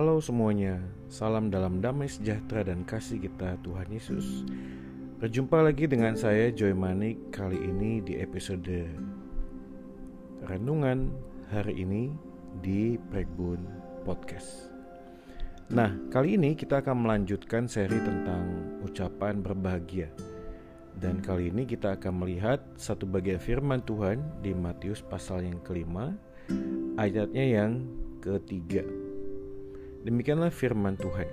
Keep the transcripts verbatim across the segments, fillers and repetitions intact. Halo semuanya, salam dalam damai sejahtera dan kasih kita Tuhan Yesus. Berjumpa lagi dengan saya Joy Manik kali ini di episode Renungan hari ini di Pregbun Podcast. Nah, kali ini kita akan melanjutkan seri tentang ucapan berbahagia. Dan kali ini kita akan melihat satu bagian firman Tuhan di Matius pasal yang kelima, ayatnya yang ketiga. Demikianlah firman Tuhan.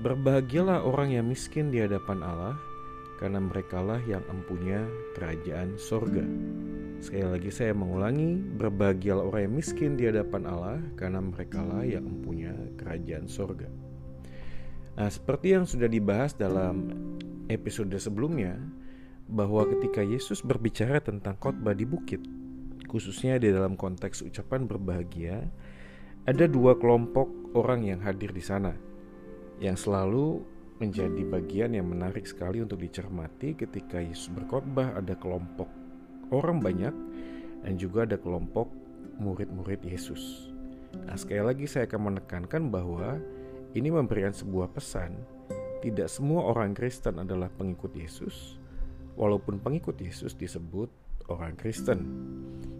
Berbahagialah orang yang miskin di hadapan Allah, karena merekalah yang empunya kerajaan sorga. Sekali lagi saya mengulangi, berbahagialah orang yang miskin di hadapan Allah, karena merekalah yang empunya kerajaan sorga. Nah, seperti yang sudah dibahas dalam episode sebelumnya, bahwa ketika Yesus berbicara tentang khotbah di bukit, khususnya di dalam konteks ucapan berbahagia, ada dua kelompok orang yang hadir di sana, yang selalu menjadi bagian yang menarik sekali untuk dicermati ketika Yesus berkhotbah. Ada kelompok orang banyak dan juga ada kelompok murid-murid Yesus. Nah, sekali lagi saya akan menekankan bahwa ini memberikan sebuah pesan. Tidak semua orang Kristen adalah pengikut Yesus, walaupun pengikut Yesus disebut orang Kristen.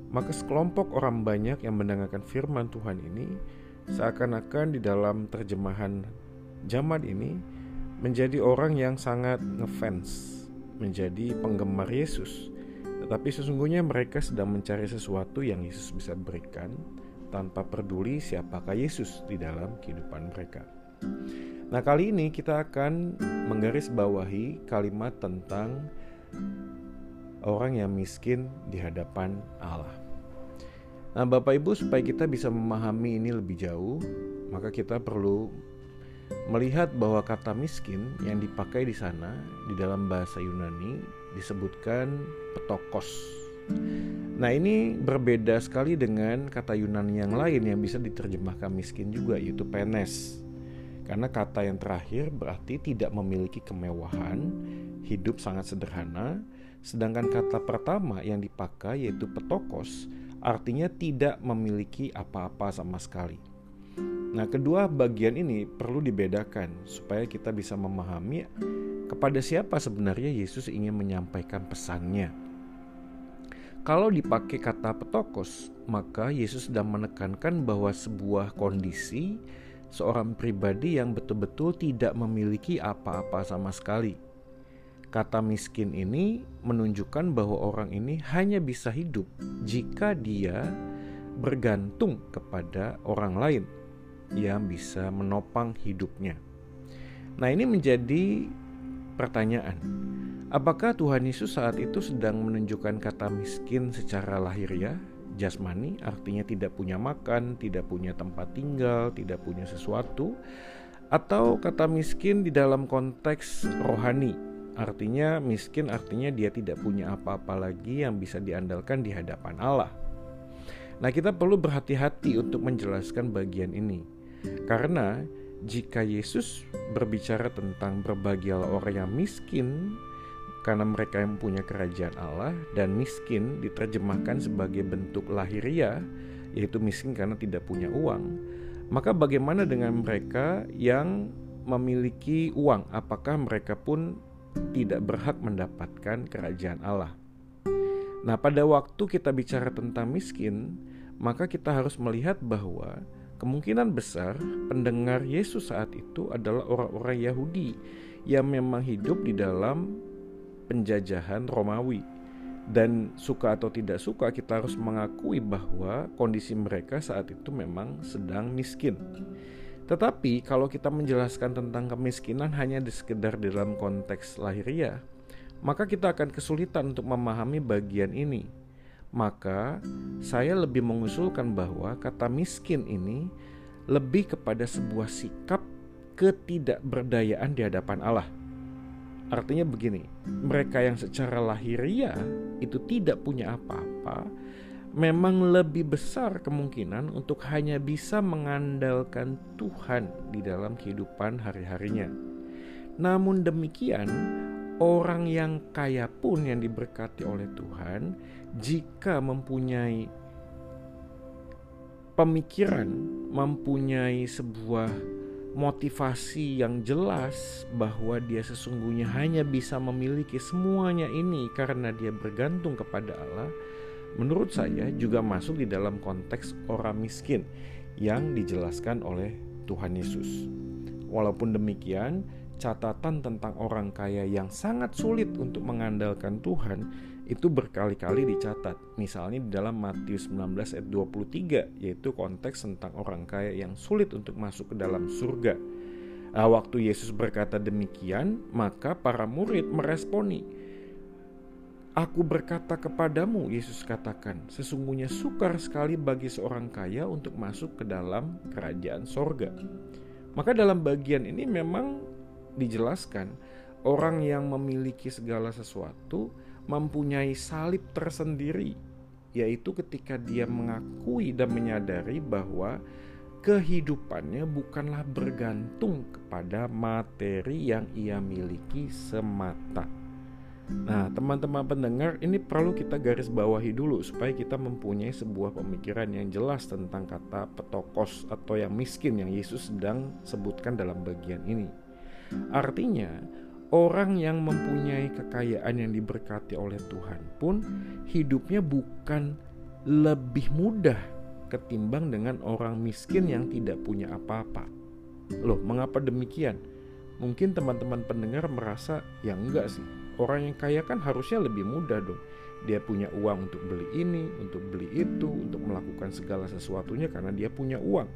Maka sekelompok orang banyak yang mendengarkan firman Tuhan ini seakan-akan di dalam terjemahan zaman ini menjadi orang yang sangat ngefans, menjadi penggemar Yesus. Tetapi sesungguhnya mereka sedang mencari sesuatu yang Yesus bisa berikan tanpa peduli siapakah Yesus di dalam kehidupan mereka. Nah, kali ini kita akan menggarisbawahi kalimat tentang orang yang miskin di hadapan Allah. Nah, Bapak Ibu, supaya kita bisa memahami ini lebih jauh, maka kita perlu melihat bahwa kata miskin yang dipakai di sana di dalam bahasa Yunani disebutkan petokos. Nah, ini berbeda sekali dengan kata Yunani yang lain yang bisa diterjemahkan miskin juga, yaitu penes. Karena kata yang terakhir berarti tidak memiliki kemewahan, hidup sangat sederhana. Sedangkan kata pertama yang dipakai yaitu petokos artinya tidak memiliki apa-apa sama sekali. Nah, kedua bagian ini perlu dibedakan supaya kita bisa memahami kepada siapa sebenarnya Yesus ingin menyampaikan pesannya. Kalau dipakai kata petokos, maka Yesus sedang menekankan bahwa sebuah kondisi seorang pribadi yang betul-betul tidak memiliki apa-apa sama sekali. Kata miskin ini menunjukkan bahwa orang ini hanya bisa hidup jika dia bergantung kepada orang lain yang bisa menopang hidupnya. Nah, ini menjadi pertanyaan. Apakah Tuhan Yesus saat itu sedang menunjukkan kata miskin secara lahiriah, jasmani, artinya tidak punya makan, tidak punya tempat tinggal, tidak punya sesuatu? Atau kata miskin di dalam konteks rohani? Artinya miskin artinya dia tidak punya apa-apa lagi yang bisa diandalkan di hadapan Allah. Nah, kita perlu berhati-hati untuk menjelaskan bagian ini. Karena jika Yesus berbicara tentang berbahagialah orang yang miskin karena mereka yang punya kerajaan Allah, dan miskin diterjemahkan sebagai bentuk lahiriah, yaitu miskin karena tidak punya uang, maka bagaimana dengan mereka yang memiliki uang? Apakah mereka pun tidak berhak mendapatkan kerajaan Allah? Nah, pada waktu kita bicara tentang miskin, maka kita harus melihat bahwa kemungkinan besar pendengar Yesus saat itu adalah orang-orang Yahudi yang memang hidup di dalam penjajahan Romawi. Dan suka atau tidak suka, kita harus mengakui bahwa kondisi mereka saat itu memang sedang miskin. Tetapi kalau kita menjelaskan tentang kemiskinan hanya di sekedar di dalam konteks lahiriah, maka kita akan kesulitan untuk memahami bagian ini. Maka saya lebih mengusulkan bahwa kata miskin ini lebih kepada sebuah sikap ketidakberdayaan di hadapan Allah. Artinya begini, mereka yang secara lahiriah itu tidak punya apa-apa, memang lebih besar kemungkinan untuk hanya bisa mengandalkan Tuhan di dalam kehidupan hari-harinya. Namun demikian, orang yang kaya pun yang diberkati oleh Tuhan, jika mempunyai pemikiran mempunyai sebuah motivasi yang jelas bahwa dia sesungguhnya hanya bisa memiliki semuanya ini karena dia bergantung kepada Allah, menurut saya juga masuk di dalam konteks orang miskin yang dijelaskan oleh Tuhan Yesus. Walaupun demikian, catatan tentang orang kaya yang sangat sulit untuk mengandalkan Tuhan itu berkali-kali dicatat. Misalnya di dalam Matius sembilan belas ayat dua puluh tiga, yaitu konteks tentang orang kaya yang sulit untuk masuk ke dalam surga. Nah, waktu Yesus berkata demikian, maka para murid meresponi. Aku berkata kepadamu, Yesus katakan, sesungguhnya sukar sekali bagi seorang kaya untuk masuk ke dalam kerajaan sorga. Maka dalam bagian ini memang dijelaskan, orang yang memiliki segala sesuatu mempunyai salib tersendiri, yaitu ketika dia mengakui dan menyadari bahwa kehidupannya bukanlah bergantung kepada materi yang ia miliki semata. Nah, teman-teman pendengar, ini perlu kita garis bawahi dulu supaya kita mempunyai sebuah pemikiran yang jelas tentang kata petokos atau yang miskin yang Yesus sedang sebutkan dalam bagian ini. Artinya, orang yang mempunyai kekayaan yang diberkati oleh Tuhan pun hidupnya bukan lebih mudah ketimbang dengan orang miskin yang tidak punya apa-apa. Loh, mengapa demikian? Mungkin teman-teman pendengar merasa, ya enggak sih, orang yang kaya kan harusnya lebih mudah dong. Dia punya uang untuk beli ini, untuk beli itu, untuk melakukan segala sesuatunya karena dia punya uang.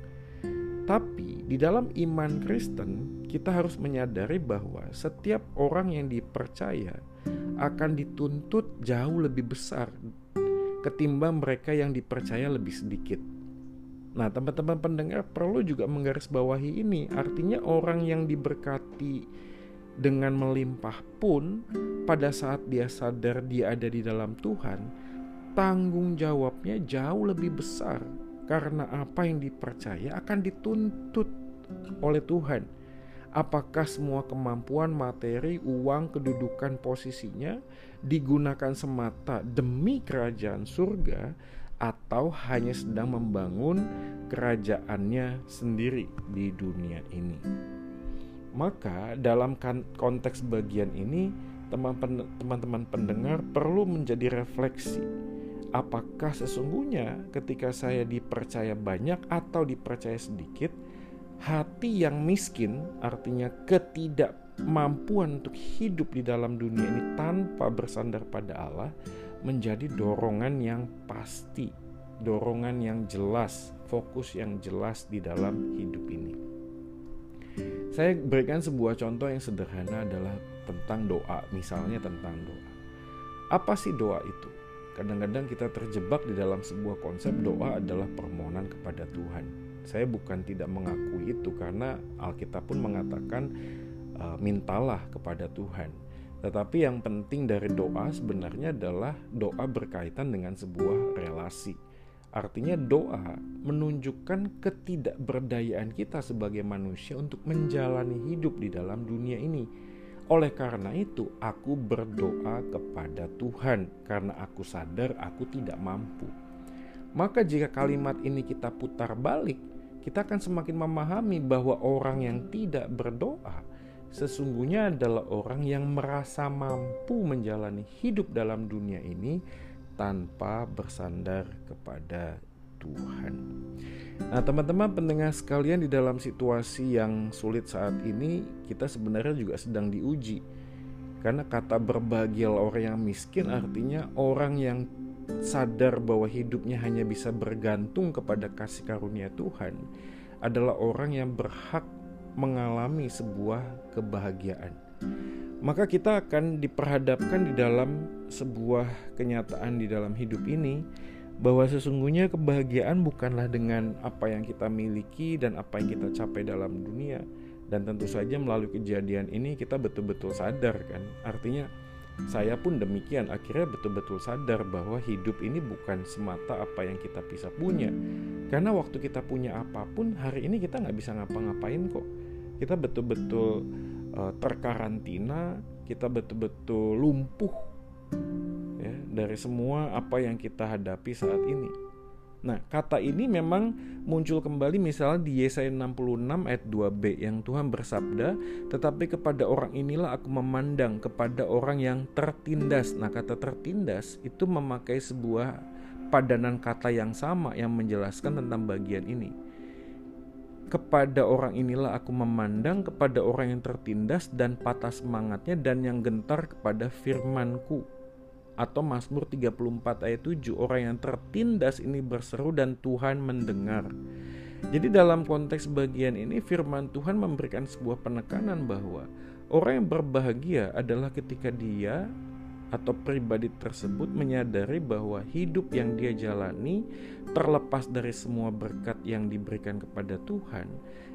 Tapi di dalam iman Kristen, kita harus menyadari bahwa setiap orang yang dipercaya akan dituntut jauh lebih besar ketimbang mereka yang dipercaya lebih sedikit. Nah, teman-teman pendengar perlu juga menggarisbawahi ini. Artinya orang yang diberkati dengan melimpah pun, pada saat dia sadar dia ada di dalam Tuhan, tanggung jawabnya jauh lebih besar karena apa yang dipercaya akan dituntut oleh Tuhan. Apakah semua kemampuan, materi, uang, kedudukan, posisinya digunakan semata demi kerajaan surga atau hanya sedang membangun kerajaannya sendiri di dunia ini? Maka dalam konteks bagian ini, teman-teman pendengar perlu menjadi refleksi. Apakah sesungguhnya ketika saya dipercaya banyak atau dipercaya sedikit, hati yang miskin, artinya ketidakmampuan untuk hidup di dalam dunia ini tanpa bersandar pada Allah, menjadi dorongan yang pasti, dorongan yang jelas, fokus yang jelas di dalam hidup ini. Saya berikan sebuah contoh yang sederhana adalah tentang doa. Misalnya tentang doa. Apa sih doa itu? Kadang-kadang kita terjebak di dalam sebuah konsep doa adalah permohonan kepada Tuhan. Saya bukan tidak mengakui itu karena Alkitab pun mengatakan e, mintalah kepada Tuhan. Tetapi yang penting dari doa sebenarnya adalah doa berkaitan dengan sebuah relasi. Artinya doa menunjukkan ketidakberdayaan kita sebagai manusia untuk menjalani hidup di dalam dunia ini. Oleh karena itu, aku berdoa kepada Tuhan karena aku sadar aku tidak mampu. Maka jika kalimat ini kita putar balik, kita akan semakin memahami bahwa orang yang tidak berdoa sesungguhnya adalah orang yang merasa mampu menjalani hidup dalam dunia ini tanpa bersandar kepada Tuhan. Nah, teman-teman pendengar sekalian, di dalam situasi yang sulit saat ini, kita sebenarnya juga sedang diuji. Karena kata berbahagialah orang yang miskin artinya orang yang sadar bahwa hidupnya hanya bisa bergantung kepada kasih karunia Tuhan adalah orang yang berhak mengalami sebuah kebahagiaan. Maka kita akan diperhadapkan di dalam sebuah kenyataan di dalam hidup ini bahwa sesungguhnya kebahagiaan bukanlah dengan apa yang kita miliki dan apa yang kita capai dalam dunia. Dan tentu saja melalui kejadian ini kita betul-betul sadar, kan. Artinya saya pun demikian, akhirnya betul-betul sadar bahwa hidup ini bukan semata apa yang kita bisa punya. Karena waktu kita punya apapun, hari ini kita gak bisa ngapa-ngapain kok. Kita betul-betul terkarantina, kita betul-betul lumpuh ya, dari semua apa yang kita hadapi saat ini. Nah, kata ini memang muncul kembali misalnya di Yesaya enam puluh enam ayat dua b yang Tuhan bersabda, "Tetapi kepada orang inilah aku memandang, kepada orang yang tertindas." Nah, kata tertindas itu memakai sebuah padanan kata yang sama yang menjelaskan tentang bagian ini. Kepada orang inilah aku memandang, kepada orang yang tertindas dan patah semangatnya dan yang gentar kepada firman-Ku. Atau Mazmur tiga puluh empat ayat tujuh, orang yang tertindas ini berseru dan Tuhan mendengar. Jadi dalam konteks bagian ini firman Tuhan memberikan sebuah penekanan bahwa orang yang berbahagia adalah ketika dia atau pribadi tersebut menyadari bahwa hidup yang dia jalani terlepas dari semua berkat yang diberikan kepada Tuhan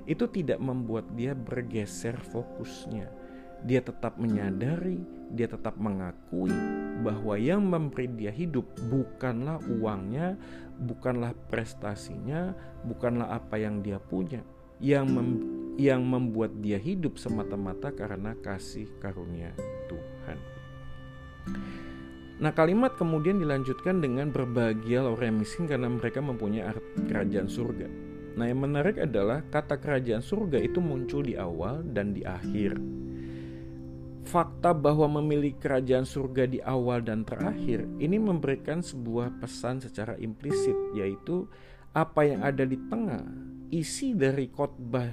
itu tidak membuat dia bergeser fokusnya. Dia tetap menyadari, dia tetap mengakui bahwa yang memberi dia hidup bukanlah uangnya, bukanlah prestasinya, bukanlah apa yang dia punya. Yang, mem- yang membuat dia hidup semata-mata karena kasih karunia Tuhan. Nah, kalimat kemudian dilanjutkan dengan berbahagialah orang yang miskin karena mereka mempunyai kerajaan surga. Nah, yang menarik adalah kata kerajaan surga itu muncul di awal dan di akhir. Fakta bahwa memiliki kerajaan surga di awal dan terakhir ini memberikan sebuah pesan secara implisit, yaitu apa yang ada di tengah, isi dari khotbah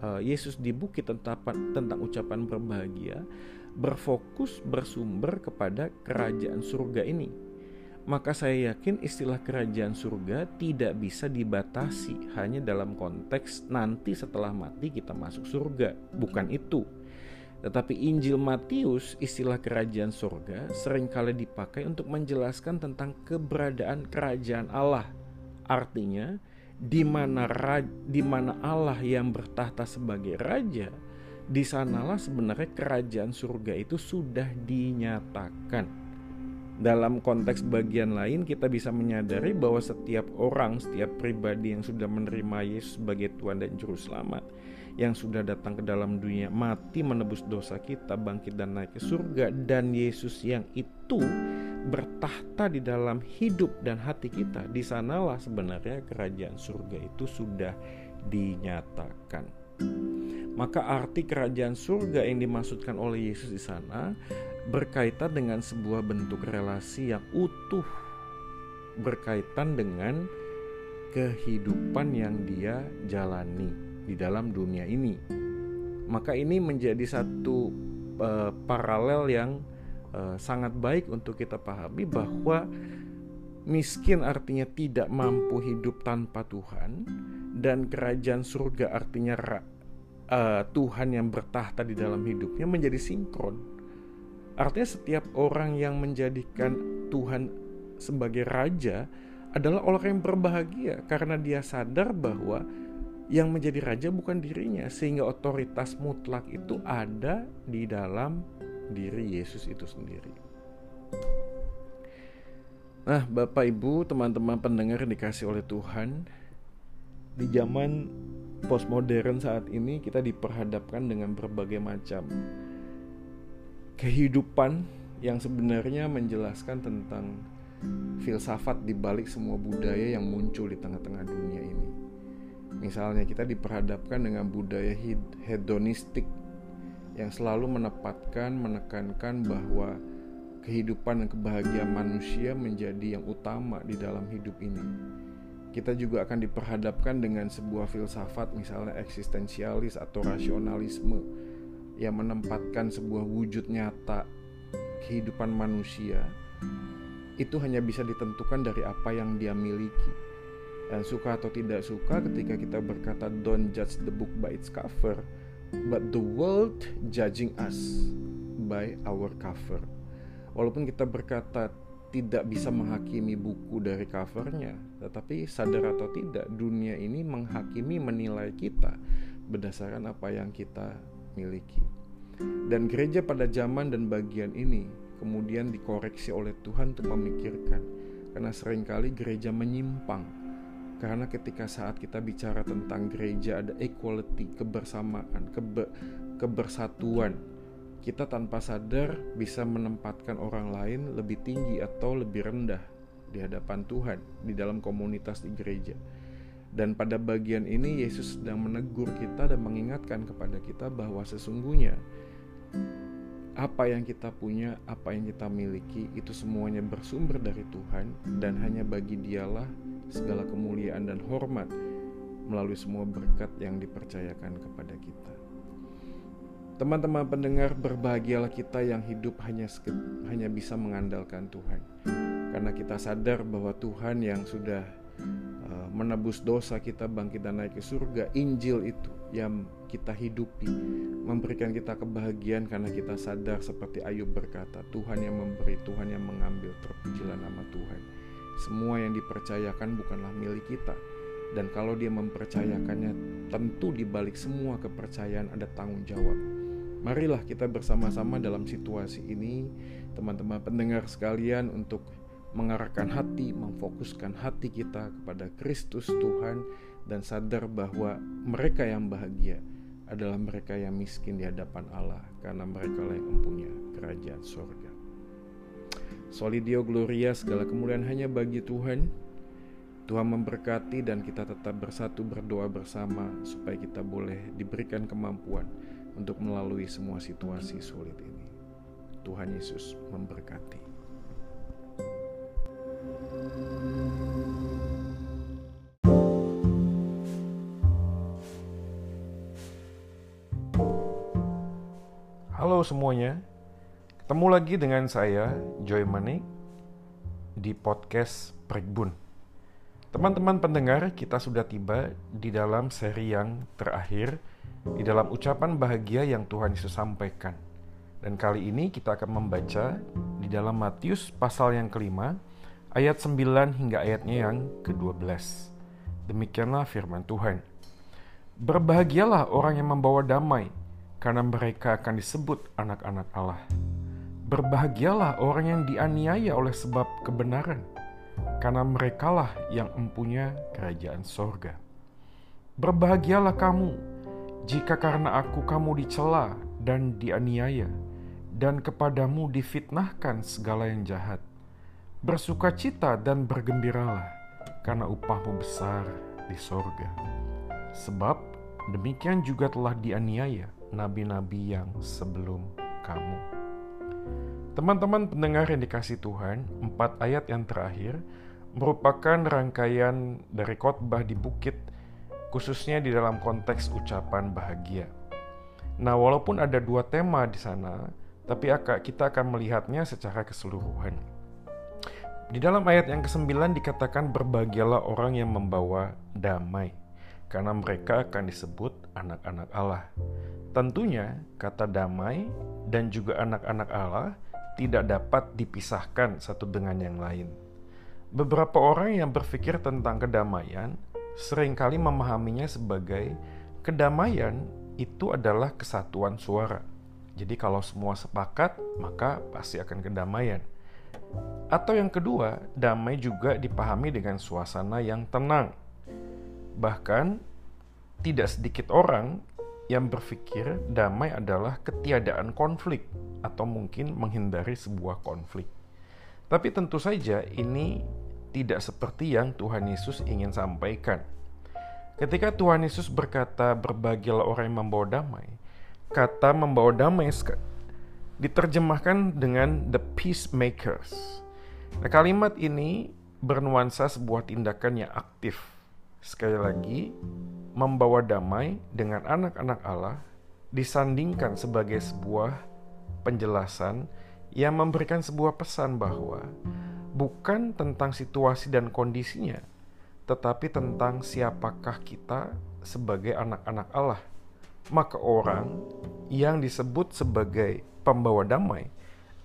uh, Yesus di bukit tentang, tentang ucapan berbahagia, berfokus bersumber kepada kerajaan surga ini. Maka saya yakin istilah kerajaan surga tidak bisa dibatasi hanya dalam konteks nanti setelah mati kita masuk surga, bukan itu. Tetapi Injil Matius, istilah kerajaan surga seringkali dipakai untuk menjelaskan tentang keberadaan kerajaan Allah. Artinya, di mana raja, di mana Allah yang bertahta sebagai raja, di sanalah sebenarnya kerajaan surga itu sudah dinyatakan. Dalam konteks bagian lain, kita bisa menyadari bahwa setiap orang, setiap pribadi yang sudah menerima Yesus sebagai Tuhan dan Juru Selamat, yang sudah datang ke dalam dunia, mati menebus dosa kita, bangkit dan naik ke surga, dan Yesus yang itu bertahta di dalam hidup dan hati kita, di sanalah sebenarnya kerajaan surga itu sudah dinyatakan. Maka arti kerajaan surga yang dimaksudkan oleh Yesus di sana berkaitan dengan sebuah bentuk relasi yang utuh, berkaitan dengan kehidupan yang dia jalani di dalam dunia ini. Maka ini menjadi satu uh, paralel yang uh, sangat baik untuk kita pahami, bahwa miskin artinya tidak mampu hidup tanpa Tuhan, dan kerajaan surga artinya uh, Tuhan yang bertahta di dalam hidupnya menjadi sinkron. Artinya setiap orang yang menjadikan Tuhan sebagai raja adalah orang yang berbahagia, karena dia sadar bahwa yang menjadi raja bukan dirinya, sehingga otoritas mutlak itu ada di dalam diri Yesus itu sendiri. Nah, Bapak Ibu, teman-teman pendengar dikasih oleh Tuhan, di zaman postmodern saat ini kita diperhadapkan dengan berbagai macam kehidupan yang sebenarnya menjelaskan tentang filsafat di balik semua budaya yang muncul di tengah-tengah dunia ini. Misalnya kita diperhadapkan dengan budaya hedonistik yang selalu menempatkan, menekankan bahwa kehidupan dan kebahagiaan manusia menjadi yang utama di dalam hidup ini. Kita juga akan diperhadapkan dengan sebuah filsafat misalnya eksistensialis atau rasionalisme yang menempatkan sebuah wujud nyata kehidupan manusia itu hanya bisa ditentukan dari apa yang dia miliki. Dan suka atau tidak suka, ketika kita berkata don't judge the book by its cover, but the world judging us by our cover. Walaupun kita berkata tidak bisa menghakimi buku dari covernya, tetapi sadar atau tidak, dunia ini menghakimi, menilai kita berdasarkan apa yang kita miliki. Dan gereja pada zaman dan bagian ini kemudian dikoreksi oleh Tuhan untuk memikirkan, karena seringkali gereja menyimpang. Karena ketika saat kita bicara tentang gereja ada equality, kebersamaan, kebe- kebersatuan, kita tanpa sadar bisa menempatkan orang lain lebih tinggi atau lebih rendah di hadapan Tuhan di dalam komunitas di gereja. Dan pada bagian ini Yesus sedang menegur kita dan mengingatkan kepada kita bahwa sesungguhnya apa yang kita punya, apa yang kita miliki, itu semuanya bersumber dari Tuhan, dan hanya bagi Dialah segala kemuliaan dan hormat melalui semua berkat yang dipercayakan kepada kita. Teman-teman pendengar, berbahagialah kita yang hidup hanya seke- hanya bisa mengandalkan Tuhan. Karena kita sadar bahwa Tuhan yang sudah uh, menebus dosa kita, bangkit dan naik ke surga, Injil itu yang kita hidupi, memberikan kita kebahagiaan karena kita sadar seperti Ayub berkata, Tuhan yang memberi, Tuhan yang mengambil, terpujilah nama Tuhan. Semua yang dipercayakan bukanlah milik kita. Dan kalau Dia mempercayakannya, tentu di balik semua kepercayaan ada tanggung jawab. Marilah kita bersama-sama dalam situasi ini, teman-teman pendengar sekalian, untuk mengarahkan hati, memfokuskan hati kita kepada Kristus Tuhan, dan sadar bahwa mereka yang bahagia adalah mereka yang miskin di hadapan Allah, karena mereka lah yang mempunyai kerajaan surga. Soli Deo gloria, segala kemuliaan hanya bagi Tuhan. Tuhan memberkati, dan kita tetap bersatu berdoa bersama supaya kita boleh diberikan kemampuan untuk melalui semua situasi sulit ini. Tuhan Yesus memberkati. Halo semuanya, ketemu lagi dengan saya Joy Manik di podcast Pregbun. Teman-teman pendengar, kita sudah tiba di dalam seri yang terakhir, di dalam ucapan bahagia yang Tuhan Yesus sampaikan. Dan kali ini kita akan membaca di dalam Matius pasal yang kelima, ayat sembilan hingga ayatnya yang kedua belas. Demikianlah firman Tuhan. Berbahagialah orang yang membawa damai, karena mereka akan disebut anak-anak Allah. Berbahagialah orang yang dianiaya oleh sebab kebenaran, karena merekalah yang empunya kerajaan sorga. Berbahagialah kamu, jika karena aku kamu dicela dan dianiaya, dan kepadamu difitnahkan segala yang jahat. Bersukacita dan bergembiralah, karena upahmu besar di sorga. Sebab demikian juga telah dianiaya nabi-nabi yang sebelum kamu. Teman-teman pendengar yang dikasih Tuhan, empat ayat yang terakhir merupakan rangkaian dari khotbah di bukit, khususnya di dalam konteks ucapan bahagia. Nah, walaupun ada dua tema di sana, tapi kita akan melihatnya secara keseluruhan. Di dalam ayat yang kesembilan dikatakan berbahagialah orang yang membawa damai, karena mereka akan disebut anak-anak Allah. Tentunya kata damai dan juga anak-anak Allah tidak dapat dipisahkan satu dengan yang lain. Beberapa orang yang berpikir tentang kedamaian seringkali memahaminya sebagai kedamaian itu adalah kesatuan suara. Jadi kalau semua sepakat, maka pasti akan kedamaian. Atau yang kedua, damai juga dipahami dengan suasana yang tenang. Bahkan tidak sedikit orang yang berpikir damai adalah ketiadaan konflik atau mungkin menghindari sebuah konflik. Tapi tentu saja ini tidak seperti yang Tuhan Yesus ingin sampaikan. Ketika Tuhan Yesus berkata berbahagialah orang yang membawa damai, kata membawa damai diterjemahkan dengan the peacemakers. Nah, kalimat ini bernuansa sebuah tindakan yang aktif. Sekali lagi, membawa damai dengan anak-anak Allah disandingkan sebagai sebuah penjelasan yang memberikan sebuah pesan bahwa bukan tentang situasi dan kondisinya, tetapi tentang siapakah kita sebagai anak-anak Allah. Maka orang yang disebut sebagai pembawa damai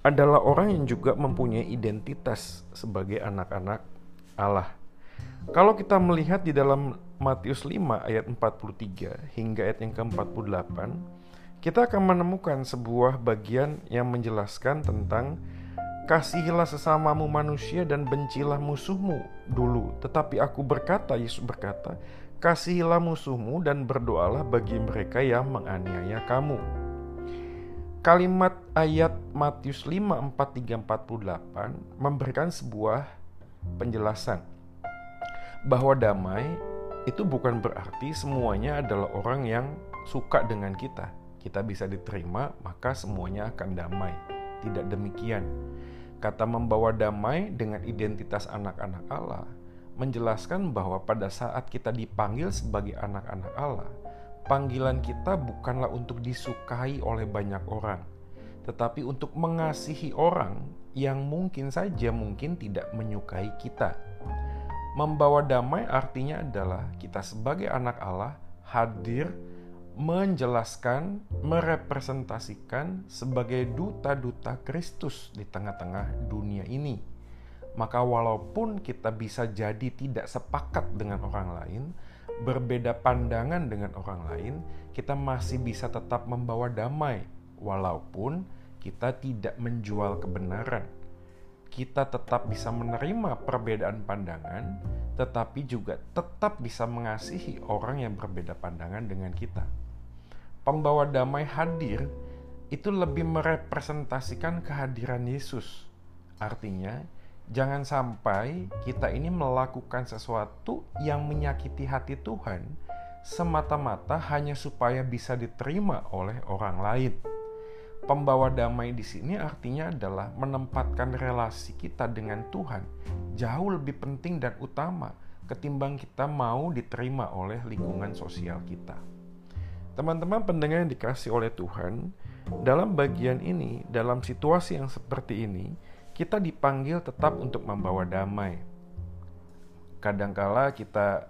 adalah orang yang juga mempunyai identitas sebagai anak-anak Allah. Kalau kita melihat di dalam Matius lima ayat empat puluh tiga hingga ayat yang ke empat puluh delapan, kita akan menemukan sebuah bagian yang menjelaskan tentang kasihilah sesamamu manusia dan bencilah musuhmu dulu. Tetapi aku berkata, Yesus berkata, kasihilah musuhmu dan berdoalah bagi mereka yang menganiaya kamu. Kalimat ayat Matius lima ayat empat puluh tiga sampai empat puluh delapan memberikan sebuah penjelasan bahwa damai itu bukan berarti semuanya adalah orang yang suka dengan kita. Kita bisa diterima, maka semuanya akan damai. Tidak demikian. Kata membawa damai dengan identitas anak-anak Allah menjelaskan bahwa pada saat kita dipanggil sebagai anak-anak Allah, panggilan kita bukanlah untuk disukai oleh banyak orang, tetapi untuk mengasihi orang yang mungkin saja mungkin tidak menyukai kita. Membawa damai artinya adalah kita sebagai anak Allah hadir menjelaskan, merepresentasikan sebagai duta-duta Kristus di tengah-tengah dunia ini. Maka walaupun kita bisa jadi tidak sepakat dengan orang lain, berbeda pandangan dengan orang lain, kita masih bisa tetap membawa damai walaupun kita tidak menjual kebenaran. Kita tetap bisa menerima perbedaan pandangan, tetapi juga tetap bisa mengasihi orang yang berbeda pandangan dengan kita. Pembawa damai hadir itu lebih merepresentasikan kehadiran Yesus. Artinya, jangan sampai kita ini melakukan sesuatu yang menyakiti hati Tuhan semata-mata hanya supaya bisa diterima oleh orang lain. Pembawa damai di sini artinya adalah menempatkan relasi kita dengan Tuhan jauh lebih penting dan utama ketimbang kita mau diterima oleh lingkungan sosial kita. Teman-teman pendengar yang dikasih oleh Tuhan, dalam bagian ini, dalam situasi yang seperti ini, kita dipanggil tetap untuk membawa damai. Kadangkala kita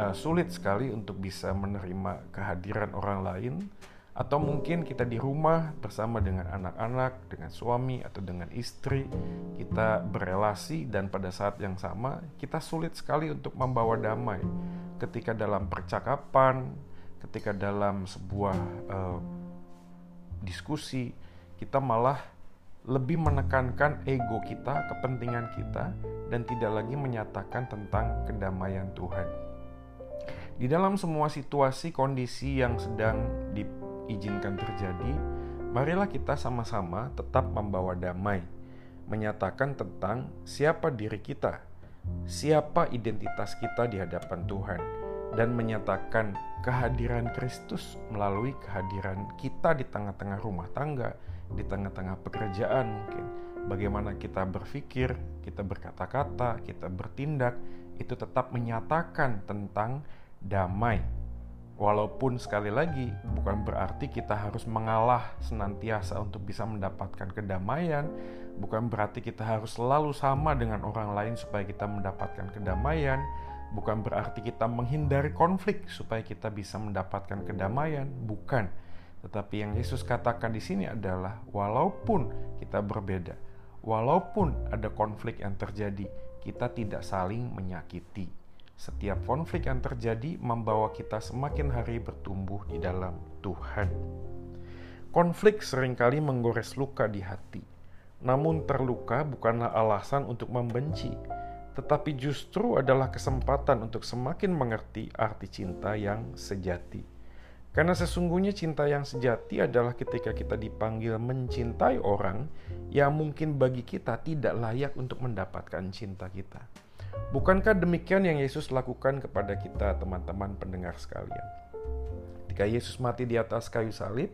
uh, sulit sekali untuk bisa menerima kehadiran orang lain, atau mungkin kita di rumah bersama dengan anak-anak, dengan suami atau dengan istri, kita berelasi dan pada saat yang sama kita sulit sekali untuk membawa damai ketika dalam percakapan, ketika dalam sebuah uh, diskusi, kita malah lebih menekankan ego kita, kepentingan kita, dan tidak lagi menyatakan tentang kedamaian Tuhan. Di dalam semua situasi, kondisi yang sedang diizinkan terjadi, marilah kita sama-sama tetap membawa damai, menyatakan tentang siapa diri kita, siapa identitas kita di hadapan Tuhan, dan menyatakan kehadiran Kristus melalui kehadiran kita di tengah-tengah rumah tangga, di tengah-tengah pekerjaan mungkin. Bagaimana kita berpikir, kita berkata-kata, kita bertindak, itu tetap menyatakan tentang damai. Walaupun sekali lagi bukan berarti kita harus mengalah senantiasa untuk bisa mendapatkan kedamaian, bukan berarti kita harus selalu sama dengan orang lain supaya kita mendapatkan kedamaian. Bukan berarti kita menghindari konflik supaya kita bisa mendapatkan kedamaian, bukan. Tetapi yang Yesus katakan di sini adalah walaupun kita berbeda, walaupun ada konflik yang terjadi, kita tidak saling menyakiti. Setiap konflik yang terjadi membawa kita semakin hari bertumbuh di dalam Tuhan. Konflik seringkali menggores luka di hati. Namun terluka bukanlah alasan untuk membenci, tetapi justru adalah kesempatan untuk semakin mengerti arti cinta yang sejati. Karena sesungguhnya cinta yang sejati adalah ketika kita dipanggil mencintai orang yang mungkin bagi kita tidak layak untuk mendapatkan cinta kita. Bukankah demikian yang Yesus lakukan kepada kita, teman-teman pendengar sekalian? Ketika Yesus mati di atas kayu salib,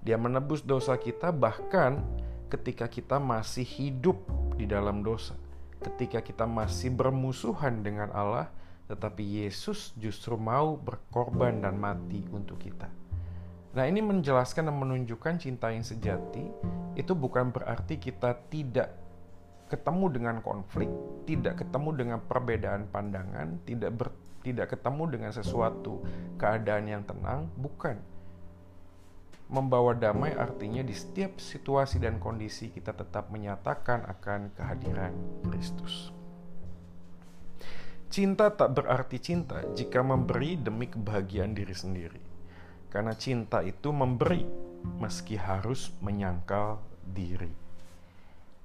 Dia menebus dosa kita bahkan ketika kita masih hidup di dalam dosa. Ketika kita masih bermusuhan dengan Allah, tetapi Yesus justru mau berkorban dan mati untuk kita. Nah, ini menjelaskan dan menunjukkan cinta yang sejati itu bukan berarti kita tidak ketemu dengan konflik, tidak ketemu dengan perbedaan pandangan, tidak ber, tidak ketemu dengan sesuatu keadaan yang tenang, bukan. Membawa damai artinya di setiap situasi dan kondisi kita tetap menyatakan akan kehadiran Kristus. Cinta tak berarti cinta jika memberi demi kebahagiaan diri sendiri. Karena cinta itu memberi meski harus menyangkal diri.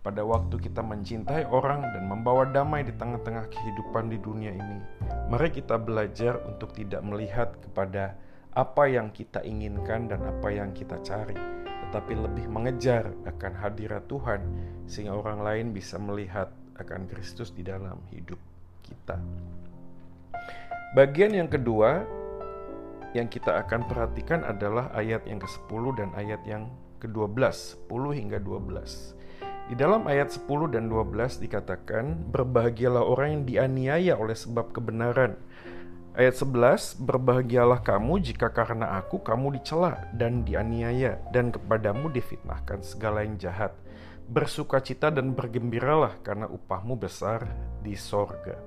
Pada waktu kita mencintai orang dan membawa damai di tengah-tengah kehidupan di dunia ini, mari kita belajar untuk tidak melihat kepada apa yang kita inginkan dan apa yang kita cari, tetapi lebih mengejar akan hadirat Tuhan sehingga orang lain bisa melihat akan Kristus di dalam hidup kita. Bagian yang kedua yang kita akan perhatikan adalah ayat yang kesepuluh dan ayat yang kedua belas, sepuluh hingga dua belas. Di dalam ayat sepuluh dan dua belas dikatakan, berbahagialah orang yang dianiaya oleh sebab kebenaran. Ayat sebelas, berbahagialah kamu jika karena aku kamu dicela dan dianiaya, dan kepadamu difitnahkan segala yang jahat. Bersukacita dan bergembiralah karena upahmu besar di sorga.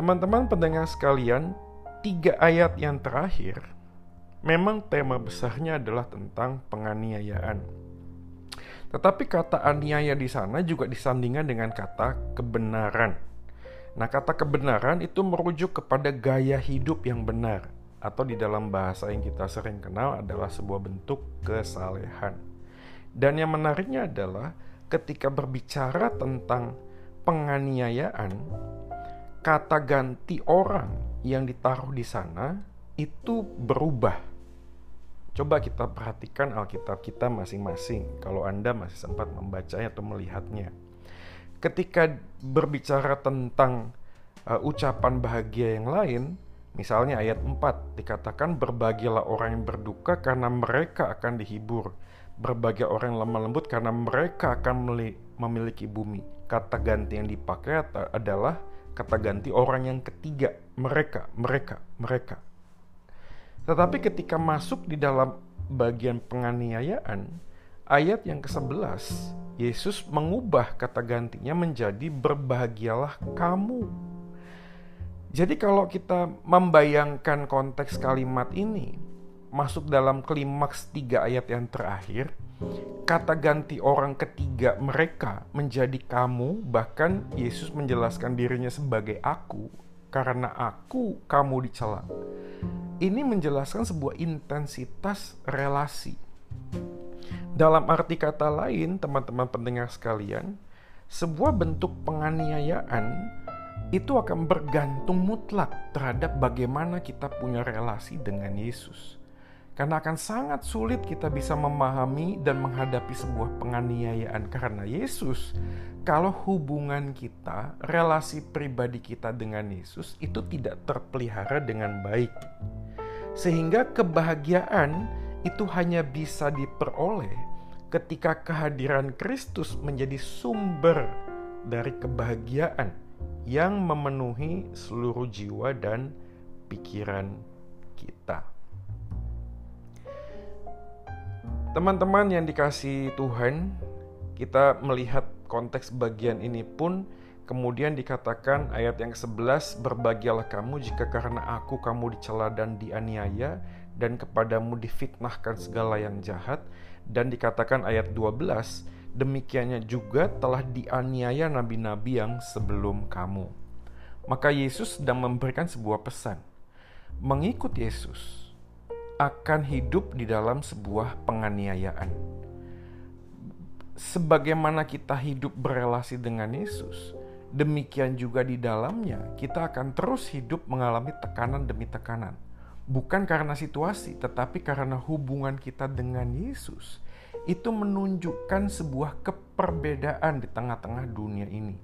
Teman-teman pendengar sekalian, tiga ayat yang terakhir memang tema besarnya adalah tentang penganiayaan. Tetapi kata aniaya di sana juga disandingkan dengan kata kebenaran. Nah, kata kebenaran itu merujuk kepada gaya hidup yang benar, atau di dalam bahasa yang kita sering kenal adalah sebuah bentuk kesalehan. Dan yang menariknya adalah ketika berbicara tentang penganiayaan, kata ganti orang yang ditaruh di sana itu berubah. Coba kita perhatikan Alkitab kita masing-masing, kalau Anda masih sempat membacanya atau melihatnya. Ketika berbicara tentang uh, ucapan bahagia yang lain, misalnya ayat empat dikatakan berbahagialah orang yang berduka karena mereka akan dihibur, berbahagia orang yang lemah lembut karena mereka akan memiliki bumi. Kata ganti yang dipakai adalah kata ganti orang yang ketiga, mereka, mereka, mereka. Tetapi ketika masuk di dalam bagian penganiayaan, ayat yang kesebelas, Yesus mengubah kata gantinya menjadi berbahagialah kamu. Jadi kalau kita membayangkan konteks kalimat ini masuk dalam klimaks tiga ayat yang terakhir, kata ganti orang ketiga mereka menjadi kamu, bahkan Yesus menjelaskan dirinya sebagai aku, karena aku kamu dicela. Ini menjelaskan sebuah intensitas relasi. Dalam arti kata lain, teman-teman pendengar sekalian, sebuah bentuk penganiayaan itu akan bergantung mutlak terhadap bagaimana kita punya relasi dengan Yesus. Karena akan sangat sulit kita bisa memahami dan menghadapi sebuah penganiayaan karena Yesus kalau hubungan kita, relasi pribadi kita dengan Yesus itu tidak terpelihara dengan baik. Sehingga kebahagiaan itu hanya bisa diperoleh ketika kehadiran Kristus menjadi sumber dari kebahagiaan yang memenuhi seluruh jiwa dan pikiran kita. Teman-teman yang dikasihi Tuhan, kita melihat konteks bagian ini pun kemudian dikatakan ayat yang kesebelas, berbahagialah kamu jika karena aku kamu dicela dan dianiaya, dan kepadamu difitnahkan segala yang jahat. Dan dikatakan ayat dua belas, demikiannya juga telah dianiaya nabi-nabi yang sebelum kamu. Maka Yesus sedang memberikan sebuah pesan. Mengikut Yesus akan hidup di dalam sebuah penganiayaan. Sebagaimana kita hidup berelasi dengan Yesus, demikian juga di dalamnya kita akan terus hidup mengalami tekanan demi tekanan. Bukan karena situasi, tetapi karena hubungan kita dengan Yesus itu menunjukkan sebuah keperbedaan di tengah-tengah dunia ini.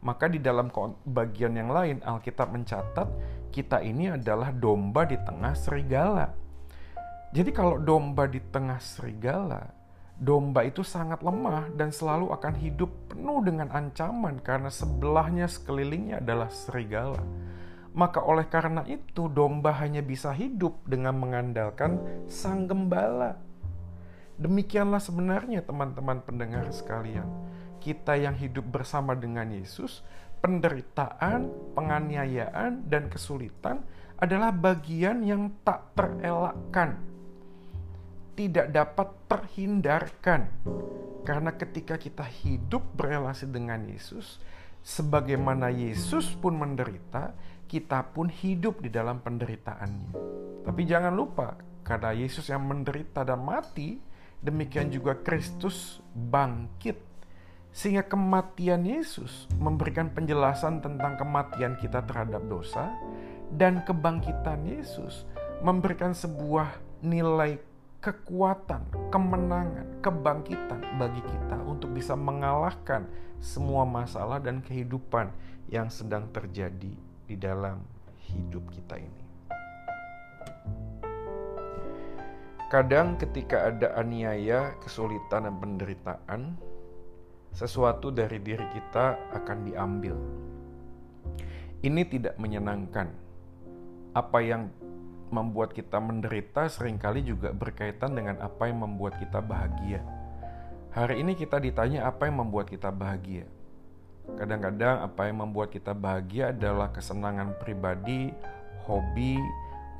Maka di dalam bagian yang lain Alkitab mencatat kita ini adalah domba di tengah serigala. Jadi kalau domba di tengah serigala, domba itu sangat lemah dan selalu akan hidup penuh dengan ancaman karena sebelahnya, sekelilingnya adalah serigala. Maka oleh karena itu domba hanya bisa hidup dengan mengandalkan sang gembala. Demikianlah sebenarnya teman-teman pendengar sekalian. Kita yang hidup bersama dengan Yesus, penderitaan, penganiayaan, dan kesulitan adalah bagian yang tak terelakkan. Tidak dapat terhindarkan. Karena ketika kita hidup berelasi dengan Yesus, sebagaimana Yesus pun menderita, kita pun hidup di dalam penderitaannya. Tapi jangan lupa, karena Yesus yang menderita dan mati, demikian juga Kristus bangkit. Sehingga kematian Yesus memberikan penjelasan tentang kematian kita terhadap dosa, dan kebangkitan Yesus memberikan sebuah nilai kekuatan, kemenangan, kebangkitan bagi kita untuk bisa mengalahkan semua masalah dan kehidupan yang sedang terjadi di dalam hidup kita ini. Kadang ketika ada aniaya, kesulitan dan penderitaan, sesuatu dari diri kita akan diambil. Ini tidak menyenangkan. Apa yang membuat kita menderita seringkali juga berkaitan dengan apa yang membuat kita bahagia. Hari ini kita ditanya apa yang membuat kita bahagia. Kadang-kadang apa yang membuat kita bahagia adalah kesenangan pribadi, hobi,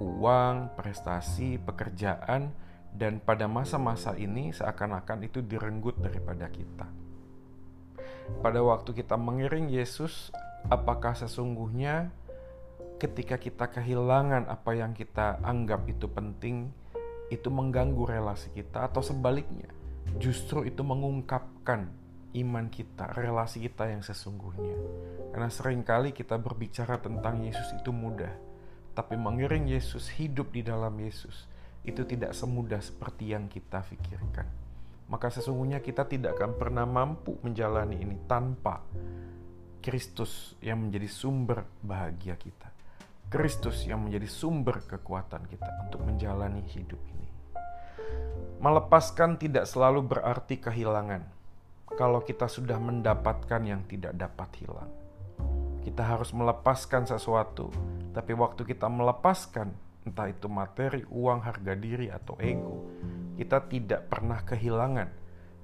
uang, prestasi, pekerjaan, dan pada masa-masa ini seakan-akan itu direnggut daripada kita. Pada waktu kita mengiring Yesus, apakah sesungguhnya ketika kita kehilangan apa yang kita anggap itu penting, itu mengganggu relasi kita, atau sebaliknya, justru itu mengungkapkan iman kita, relasi kita yang sesungguhnya? Karena seringkali kita berbicara tentang Yesus itu mudah, tapi mengiring Yesus, hidup di dalam Yesus, itu tidak semudah seperti yang kita pikirkan. Maka sesungguhnya kita tidak akan pernah mampu menjalani ini tanpa Kristus yang menjadi sumber bahagia kita. Kristus yang menjadi sumber kekuatan kita untuk menjalani hidup ini. Melepaskan tidak selalu berarti kehilangan. Kalau kita sudah mendapatkan yang tidak dapat hilang, kita harus melepaskan sesuatu. Tapi waktu kita melepaskan, entah itu materi, uang, harga diri, atau ego, kita tidak pernah kehilangan.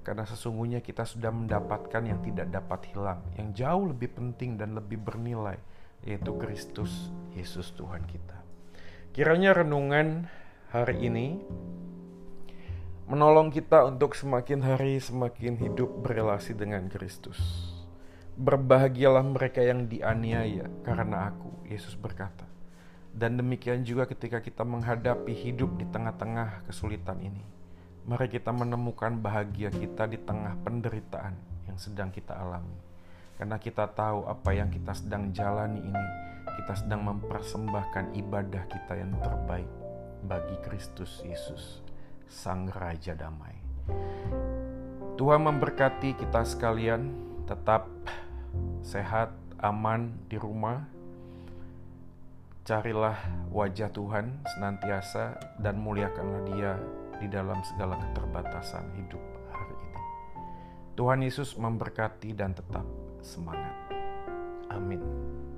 Karena sesungguhnya kita sudah mendapatkan yang tidak dapat hilang, yang jauh lebih penting dan lebih bernilai, yaitu Kristus Yesus Tuhan kita. Kiranya renungan hari ini menolong kita untuk semakin hari semakin hidup berelasi dengan Kristus. Berbahagialah mereka yang dianiaya karena aku, Yesus berkata. Dan demikian juga ketika kita menghadapi hidup di tengah-tengah kesulitan ini, mari kita menemukan bahagia kita di tengah penderitaan yang sedang kita alami. Karena kita tahu apa yang kita sedang jalani ini, kita sedang mempersembahkan ibadah kita yang terbaik bagi Kristus Yesus, Sang Raja Damai. Tuhan memberkati kita sekalian, tetap sehat, aman di rumah. Carilah wajah Tuhan senantiasa dan muliakanlah Dia di dalam segala keterbatasan hidup hari ini. Tuhan Yesus memberkati dan tetap semangat. Amin.